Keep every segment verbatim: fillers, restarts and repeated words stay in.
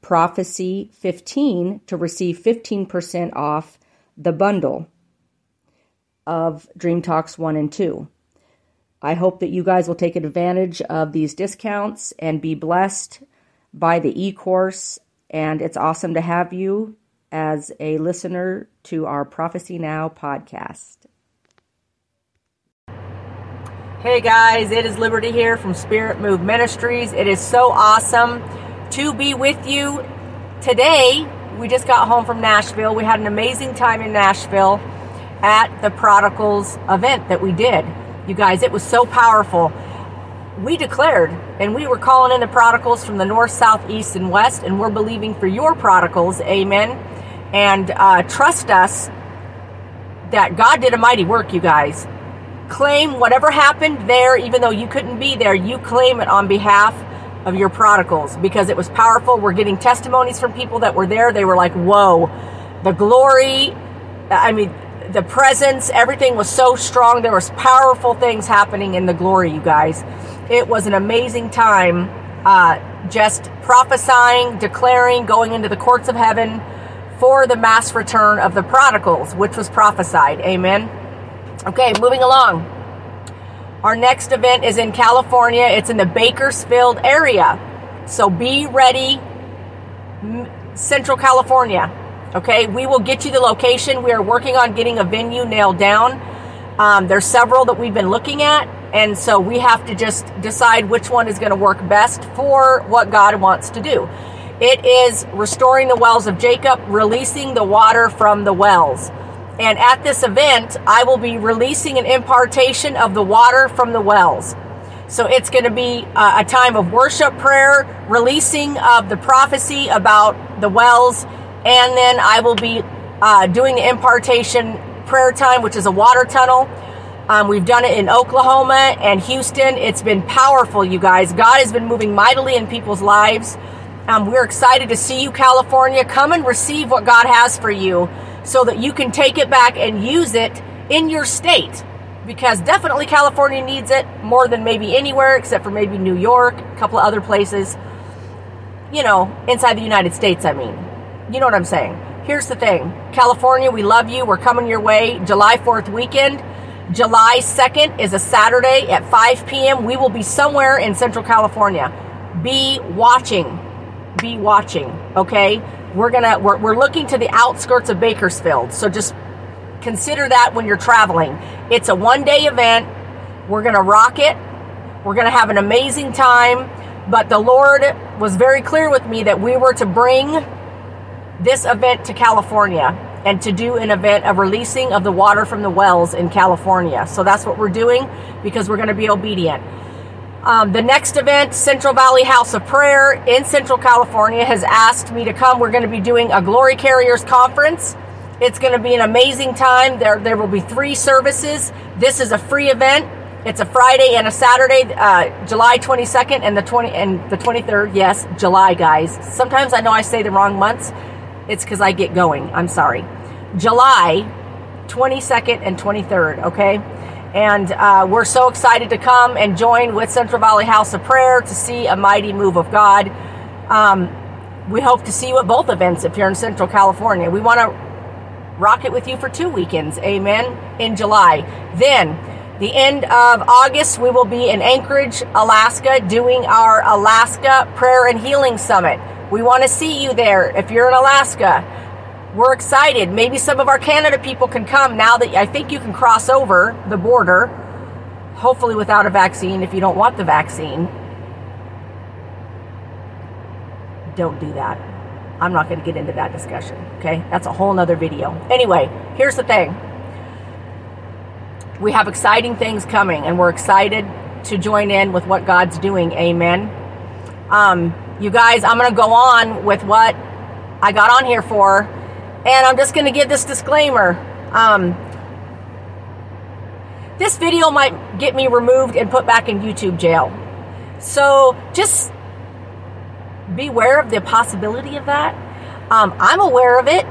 Prophecy fifteen to receive fifteen percent off the bundle of Dream Talks one and two. I hope that you guys will take advantage of these discounts and be blessed by the e-course. And it's awesome to have you as a listener to our Prophecy Now podcast. Hey guys, it is Liberty here from Spirit Move Ministries. It is so awesome to be with you today. We just got home from Nashville. We had an amazing time in Nashville at the Prodigals event that we did. You guys, it was so powerful. We declared, and we were calling in the prodigals from the north, south, east, and west, and we're believing for your prodigals. Amen. And uh, trust us that God did a mighty work, you guys. Claim whatever happened there, even though you couldn't be there, you claim it on behalf of your prodigals, because it was powerful. We're getting testimonies from people that were there. They were like, whoa, the glory, I mean, the presence, everything was so strong. There was powerful things happening in the glory, you guys. It was an amazing time, uh, just prophesying, declaring, going into the courts of heaven for the mass return of the prodigals, which was prophesied. Amen. Okay, moving along. Our next event is in California. It's in the Bakersfield area. So be ready, Central California. Okay, we will get you the location. We are working on getting a venue nailed down. Um, there's several that we've been looking at. And so we have to just decide which one is going to work best for what God wants to do. It is restoring the wells of Jacob, releasing the water from the wells. And at this event, I will be releasing an impartation of the water from the wells. So it's going to be a time of worship, prayer, releasing of the prophecy about the wells. And then I will be uh, doing the impartation prayer time, which is a water tunnel. Um, we've done it in Oklahoma and Houston. It's been powerful, you guys. God has been moving mightily in people's lives. Um, we're excited to see you, California. Come and receive what God has for you, so that you can take it back and use it in your state, because definitely California needs it more than maybe anywhere, except for maybe New York, a couple of other places, you know, inside the United States, I mean. You know what I'm saying? Here's the thing. California, we love you. We're coming your way. July fourth weekend. July second is a Saturday at five p.m. We will be somewhere in Central California. Be watching. Be watching, okay? We're gonna we're, we're looking to the outskirts of Bakersfield, so just consider that when you're traveling. It's a one-day event. We're gonna rock it. We're gonna have an amazing time. But the Lord was very clear with me that we were to bring this event to California and to do an event of releasing of the water from the wells in California. So that's what we're doing, because we're gonna be obedient. Um, the next event, Central Valley House of Prayer in Central California, has asked me to come. We're going to be doing a Glory Carriers Conference. It's going to be an amazing time. There there will be three services. This is a free event. It's a Friday and a Saturday, uh, July twenty-second and the twentieth and the twenty-third. Yes, July, guys. Sometimes I know I say the wrong months. It's because I get going. I'm sorry. July twenty-second and twenty-third, okay? And uh, we're so excited to come and join with Central Valley House of Prayer to see a mighty move of God. Um, we hope to see you at both events if you're in Central California. We want to rock it with you for two weekends, amen, in July. Then, the end of August, we will be in Anchorage, Alaska, doing our Alaska Prayer and Healing Summit. We want to see you there if you're in Alaska. We're excited. Maybe some of our Canada people can come now that I think you can cross over the border, hopefully without a vaccine if you don't want the vaccine. Don't do that. I'm not going to get into that discussion, okay? That's a whole nother video. Anyway, here's the thing. We have exciting things coming, and we're excited to join in with what God's doing, amen? Um, you guys, I'm going to go on with what I got on here for. And I'm just going to give this disclaimer. Um, this video might get me removed and put back in YouTube jail. So just beware of the possibility of that. Um, I'm aware of it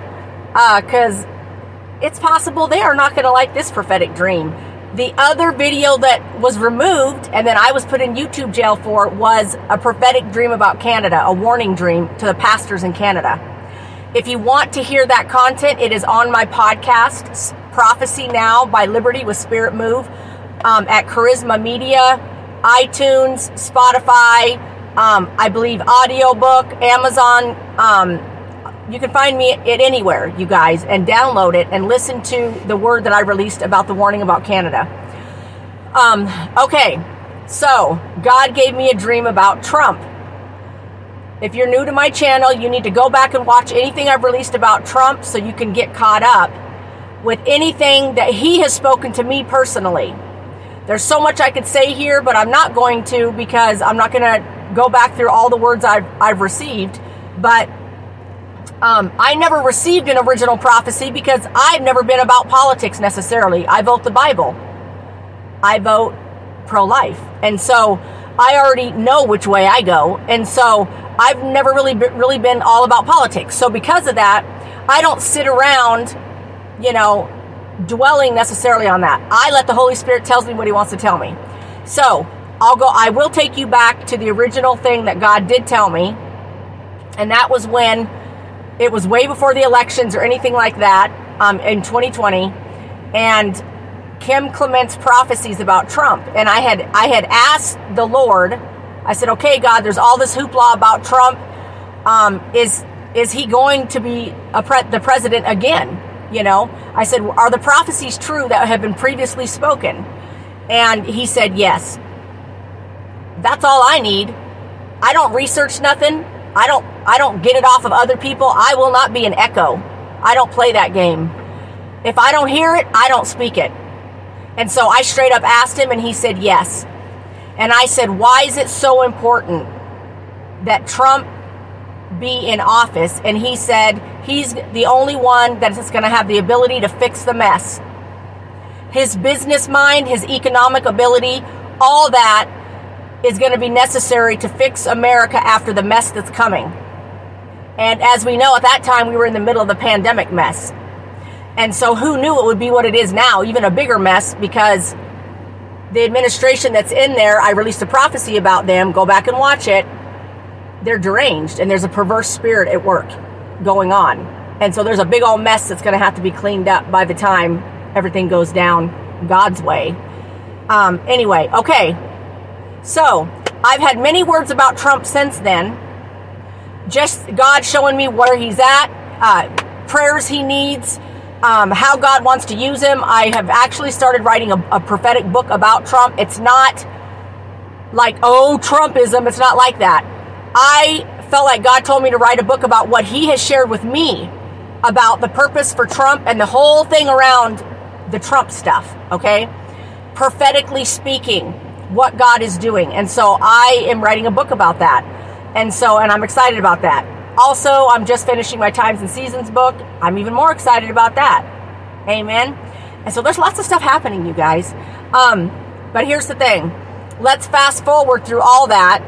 because uh, it's possible they are not going to like this prophetic dream. The other video that was removed and that I was put in YouTube jail for was a prophetic dream about Canada, a warning dream to the pastors in Canada. If you want to hear that content, it is on my podcast, Prophecy Now by Liberty with Spirit Move, um, at Charisma Media, iTunes, Spotify, um, I believe audiobook, Amazon. Um, you can find me at anywhere, you guys, and download it and listen to the word that I released about the warning about Canada. Um, okay, so God gave me a dream about Trump. If you're new to my channel, you need to go back and watch anything I've released about Trump so you can get caught up with anything that he has spoken to me personally. There's so much I could say here, but I'm not going to because I'm not going to go back through all the words I've, I've received. But um, I never received an original prophecy because I've never been about politics necessarily. I vote the Bible. I vote pro-life. And so I already know which way I go. And so I've never really, really been all about politics. So because of that, I don't sit around, you know, dwelling necessarily on that. I let the Holy Spirit tells me what he wants to tell me. So I'll go, I will take you back to the original thing that God did tell me. And that was when it was way before the elections or anything like that, um, in twenty twenty. And Kim Clement's prophecies about Trump. And I had, I had asked the Lord, I said, okay, God, there's all this hoopla about Trump. Um, is is he going to be a pre- the president again? You know, I said, are the prophecies true that have been previously spoken? And he said, yes. That's all I need. I don't research nothing. I don't, I don't get it off of other people. I will not be an echo. I don't play that game. If I don't hear it, I don't speak it. And so I straight up asked him and he said, yes. And I said, why is it so important that Trump be in office? And he said, he's the only one that is going to have the ability to fix the mess. His business mind, his economic ability, all that is going to be necessary to fix America after the mess that's coming. And as we know, at that time, we were in the middle of the pandemic mess. And so who knew it would be what it is now, even a bigger mess, because the administration that's in there, I released a prophecy about them. Go back and watch it. They're deranged, and there's a perverse spirit at work going on. And so there's a big old mess that's going to have to be cleaned up by the time everything goes down God's way. Um, anyway, okay. So I've had many words about Trump since then. Just God showing me where he's at, uh, prayers he needs, Um, how God wants to use him. I have actually started writing a, a prophetic book about Trump. It's not like, oh, Trumpism. It's not like that. I felt like God told me to write a book about what he has shared with me about the purpose for Trump and the whole thing around the Trump stuff, okay? Prophetically speaking, what God is doing. And so I am writing a book about that. And so, and I'm excited about that. Also, I'm just finishing my Times and Seasons book. I'm even more excited about that. Amen. And so there's lots of stuff happening, you guys. Um, but here's the thing. Let's fast forward through all that.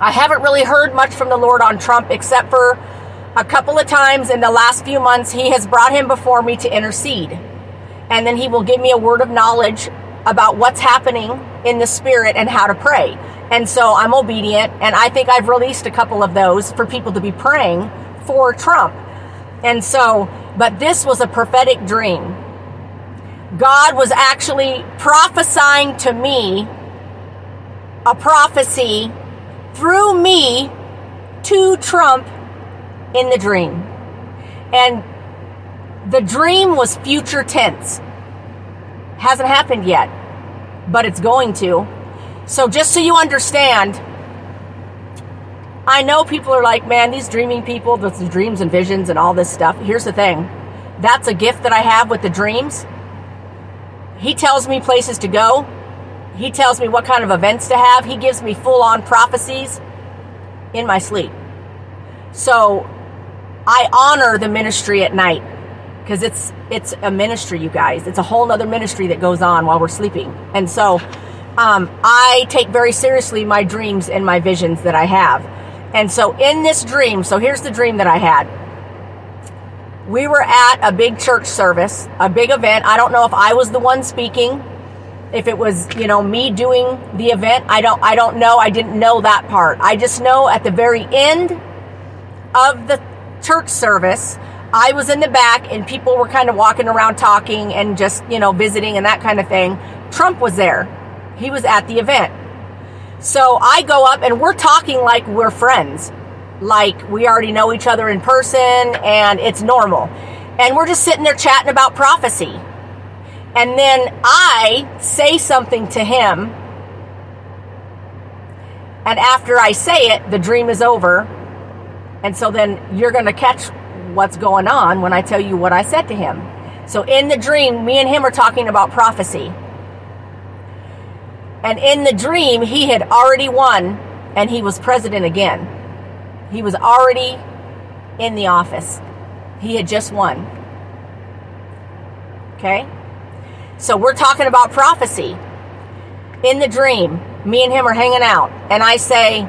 I haven't really heard much from the Lord on Trump except for a couple of times in the last few months. He has brought him before me to intercede. And then he will give me a word of knowledge about what's happening in the spirit and how to pray. And so I'm obedient, and I think I've released a couple of those for people to be praying for Trump. And so, but this was a prophetic dream. God was actually prophesying to me a prophecy through me to Trump in the dream. And the dream was future tense. Hasn't happened yet, but it's going to. So just so you understand, I know people are like, man, these dreaming people, the dreams and visions and all this stuff. Here's the thing. That's a gift that I have with the dreams. He tells me places to go. He tells me what kind of events to have. He gives me full-on prophecies in my sleep. So I honor the ministry at night, because it's it's a ministry, you guys. It's a whole other ministry that goes on while we're sleeping. And so um, I take very seriously my dreams and my visions that I have. And so in this dream, so here's the dream that I had. We were at a big church service, a big event. I don't know if I was the one speaking, if it was, you know, me doing the event. I don't I don't know. I didn't know that part. I just know at the very end of the church service, I was in the back, and people were kind of walking around talking and just, you know, visiting and that kind of thing. Trump was there. He was at the event. So I go up, and we're talking like we're friends, like we already know each other in person, and it's normal. And we're just sitting there chatting about prophecy. And then I say something to him, and after I say it, the dream is over. And so then you're going to catch what's going on when I tell you what I said to him. So in the dream, me and him are talking about prophecy. And in the dream, he had already won, and he was president again. He was already in the office. He had just won. Okay? So we're talking about prophecy. In the dream, me and him are hanging out. And I say,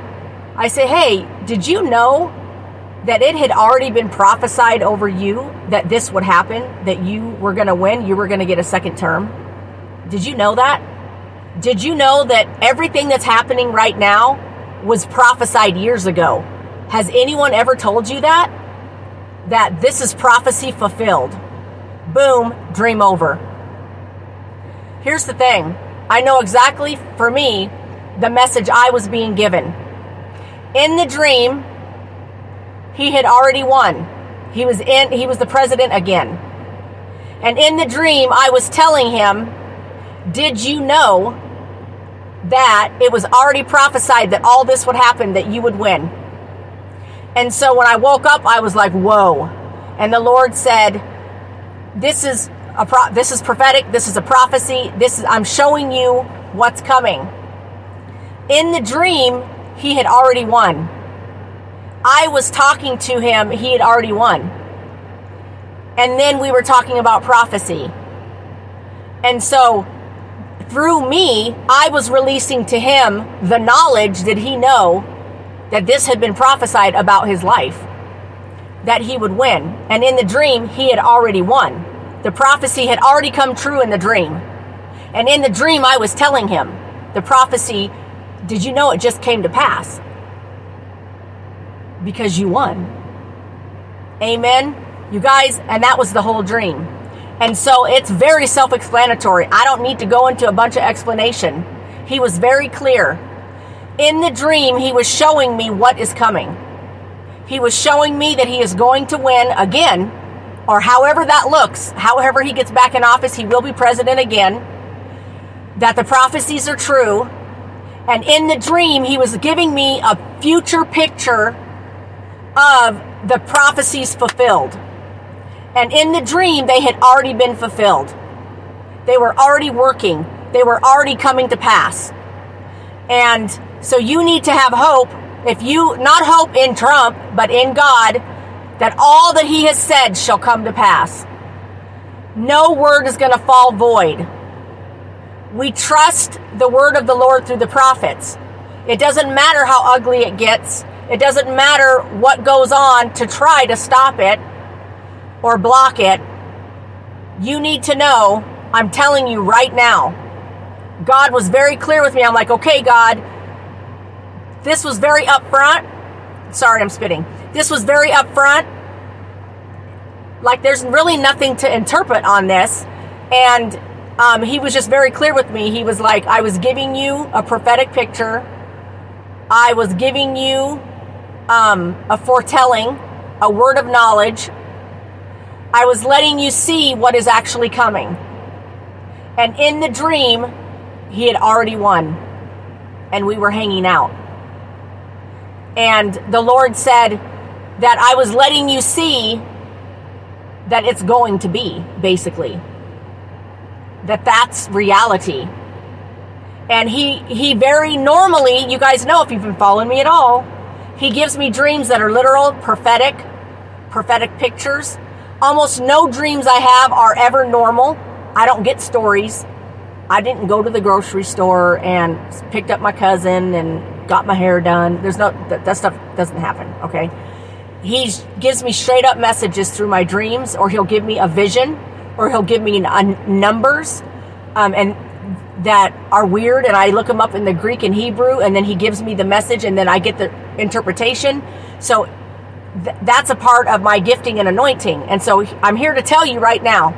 I say, hey, did you know that it had already been prophesied over you that this would happen, that you were going to win, you were going to get a second term? Did you know that? Did you know that everything that's happening right now was prophesied years ago? Has anyone ever told you that? That this is prophecy fulfilled. Boom, dream over. Here's the thing. I know exactly, for me, the message I was being given. In the dream, he had already won. He was in. He was the president again. And in the dream, I was telling him, did you know that it was already prophesied that all this would happen, that you would win? And so when I woke up, I was like, whoa. And the Lord said, this is a pro- this is prophetic. This is a prophecy. This is, I'm showing you what's coming. In the dream, he had already won. I was talking to him, he had already won. And then we were talking about prophecy. And so through me, I was releasing to him the knowledge that he know that this had been prophesied about his life, that he would win. And in the dream, he had already won. The prophecy had already come true in the dream. And in the dream, I was telling him the prophecy, did you know it just came to pass? Because you won. Amen, you guys. And that was the whole dream. And so it's very self-explanatory. I don't need to go into a bunch of explanation. He was very clear. In the dream, he was showing me what is coming. He was showing me that he is going to win again, or however that looks. However he gets back in office, he will be president again. That the prophecies are true. And in the dream, he was giving me a future picture of the prophecies fulfilled. And in the dream, they had already been fulfilled. They were already working. They were already coming to pass. And so you need to have hope, if you, not hope in Trump, but in God, that all that he has said shall come to pass. No word is going to fall void. We trust the word of the Lord through the prophets. It doesn't matter how ugly it gets. It doesn't matter what goes on to try to stop it or block it. You need to know, I'm telling you right now, God was very clear with me. I'm like, okay, God, This was very upfront. Sorry, I'm spitting. This was very upfront. Like, there's really nothing to interpret on this. And um, he was just very clear with me. He was like, I was giving you a prophetic picture. I was giving you um, a foretelling, a word of knowledge. I was letting you see what is actually coming. And in the dream, he had already won. And we were hanging out. And the Lord said that I was letting you see that it's going to be, basically. That that's reality. And he he very normally, you guys know if you've been following me at all, he gives me dreams that are literal, prophetic, prophetic pictures. Almost no dreams I have are ever normal. I don't get stories. I didn't go to the grocery store and picked up my cousin and got my hair done. There's no, that, that stuff doesn't happen, okay? He gives me straight up messages through my dreams, or he'll give me a vision, or he'll give me n- numbers um, and that are weird, and I look them up in the Greek and Hebrew, and then he gives me the message, and then I get the interpretation. So th- that's a part of my gifting and anointing. And so I'm here to tell you right now,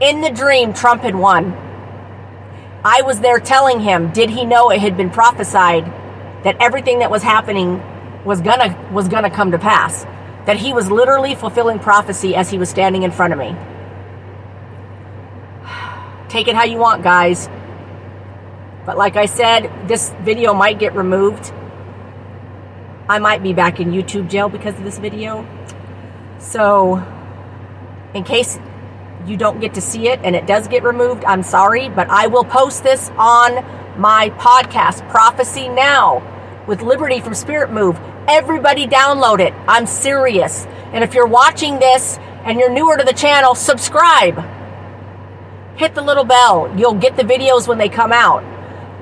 in the dream, Trump had won. I was there telling him, did he know it had been prophesied that everything that was happening was gonna was gonna come to pass? That he was literally fulfilling prophecy as he was standing in front of me. Take it how you want, guys. But like I said, this video might get removed. I might be back in YouTube jail because of this video. So, in case you don't get to see it and it does get removed, I'm sorry, but I will post this on my podcast, Prophecy Now with Liberty from Spirit Move. Everybody download it. I'm serious. And if you're watching this and you're newer to the channel, subscribe. Hit the little bell. You'll get the videos when they come out.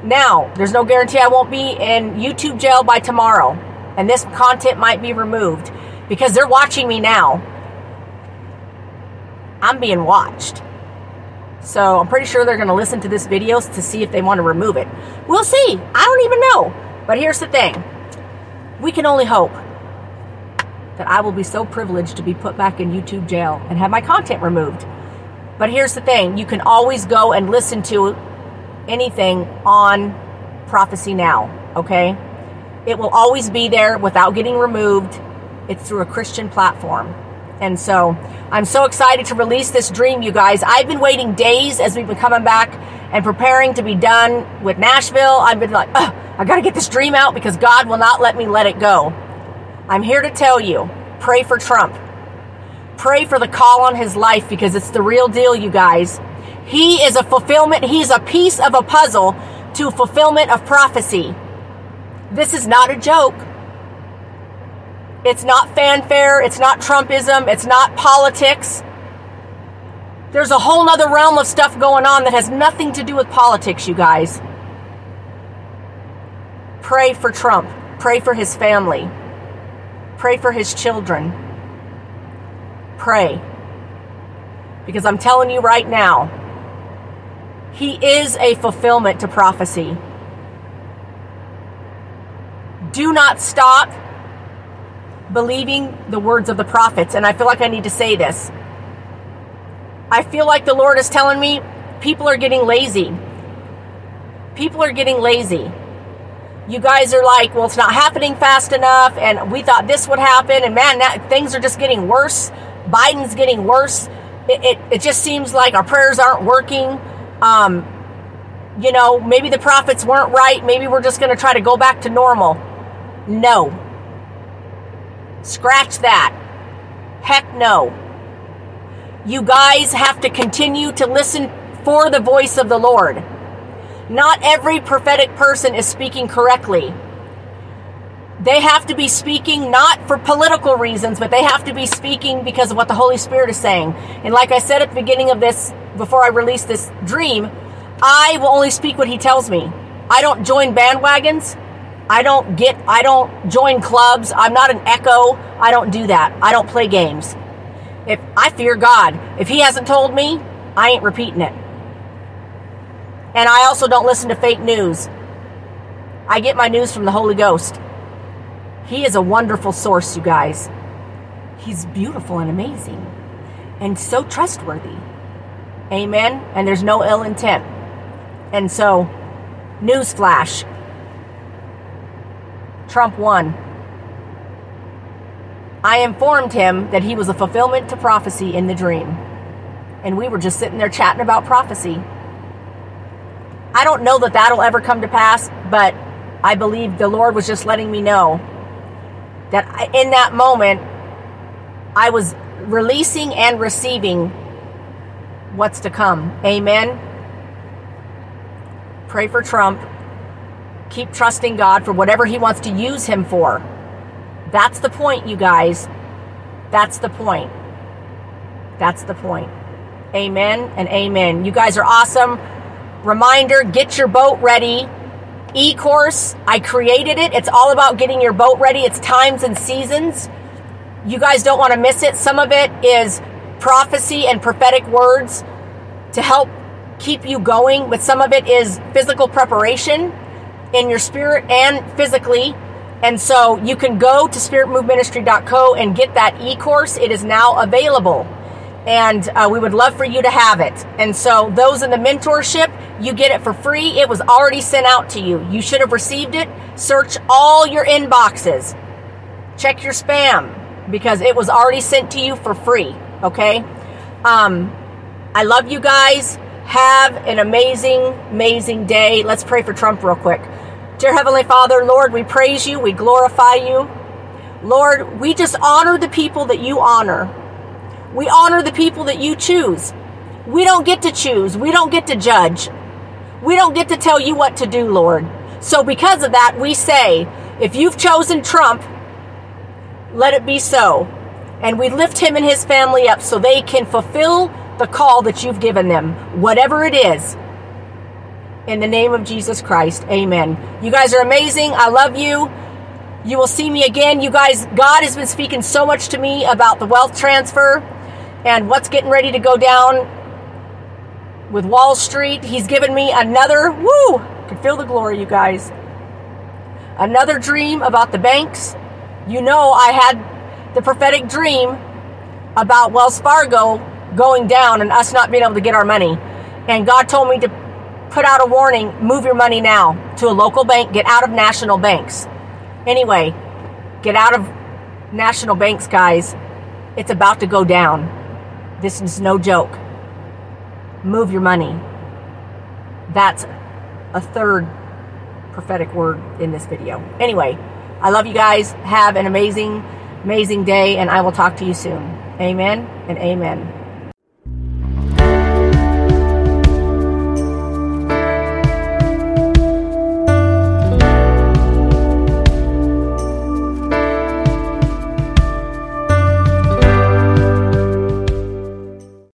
Now, there's no guarantee I won't be in YouTube jail by tomorrow, and this content might be removed because they're watching me now. I'm being watched. So I'm pretty sure they're going to listen to this video to see if they want to remove it. We'll see. I don't even know. But here's the thing. We can only hope that I will be so privileged to be put back in YouTube jail and have my content removed. But here's the thing. You can always go and listen to anything on Prophecy Now, okay? It will always be there without getting removed. It's through a Christian platform. And so I'm so excited to release this dream, you guys. I've been waiting days as we've been coming back and preparing to be done with Nashville. I've been like, oh, I got to get this dream out because God will not let me let it go. I'm here to tell you, pray for Trump. Pray for the call on his life because it's the real deal, you guys. He is a fulfillment. He's a piece of a puzzle to fulfillment of prophecy. This is not a joke. It's not fanfare. It's not Trumpism. It's not politics. There's a whole other realm of stuff going on that has nothing to do with politics, you guys. Pray for Trump. Pray for his family. Pray for his children. Pray. Because I'm telling you right now, he is a fulfillment to prophecy. Do not stop believing the words of the prophets. And I feel like I need to say this. I feel like the Lord is telling me people are getting lazy. People are getting lazy. You guys are like, well, it's not happening fast enough, and we thought this would happen, and man, that, things are just getting worse. Biden's getting worse. It, it, it just seems like our prayers aren't working. Um, you know, maybe the prophets weren't right. Maybe we're just going to try to go back to normal. No. Scratch that. Heck no. You guys have to continue to listen for the voice of the Lord. Not every prophetic person is speaking correctly. They have to be speaking not for political reasons, but they have to be speaking because of what the Holy Spirit is saying. And like I said at the beginning of this, before I released this dream, I will only speak what he tells me. I don't join bandwagons. I don't get, I don't join clubs. I'm not an echo. I don't do that. I don't play games. If I fear God, if he hasn't told me, I ain't repeating it. And I also don't listen to fake news. I get my news from the Holy Ghost. He is a wonderful source, you guys. He's beautiful and amazing and so trustworthy. Amen. And there's no ill intent. And so, newsflash. Trump won. I informed him that he was a fulfillment to prophecy in the dream. And we were just sitting there chatting about prophecy. I don't know that that'll ever come to pass, but I believe the Lord was just letting me know that in that moment, I was releasing and receiving what's to come. Amen. Pray for Trump. Keep trusting God for whatever he wants to use him for. That's the point, you guys. That's the point. That's the point. Amen and amen. You guys are awesome. Reminder, get your boat ready. E-course, I created it. It's all about getting your boat ready. It's times and seasons. You guys don't want to miss it. Some of it is prophecy and prophetic words to help keep you going, but some of it is physical preparation in your spirit and physically. And so you can go to spirit move ministry dot co and get that e-course. It is now available. And uh, we would love for you to have it. And so those in the mentorship, you get it for free. It was already sent out to you. You should have received it. Search all your inboxes. Check your spam because it was already sent to you for free. Okay? Um, I love you guys. Have an amazing, amazing day. Let's pray for Trump real quick. Dear Heavenly Father, Lord, we praise you. We glorify you. Lord, we just honor the people that you honor. We honor the people that you choose. We don't get to choose. We don't get to judge. We don't get to tell you what to do, Lord. So because of that, we say, if you've chosen Trump, let it be so. And we lift him and his family up so they can fulfill the call that you've given them, whatever it is. In the name of Jesus Christ, amen. You guys are amazing. I love you. You will see me again. You guys, God has been speaking so much to me about the wealth transfer and what's getting ready to go down with Wall Street. He's given me another, woo, I can feel the glory, you guys. Another dream about the banks. You know, I had the prophetic dream about Wells Fargo going down and us not being able to get our money. And God told me to put out a warning, move your money now to a local bank, get out of national banks. Anyway, get out of national banks, guys. It's about to go down. This is no joke. Move your money. That's a third prophetic word in this video. Anyway, I love you guys. Have an amazing, amazing day, and I will talk to you soon. Amen and amen.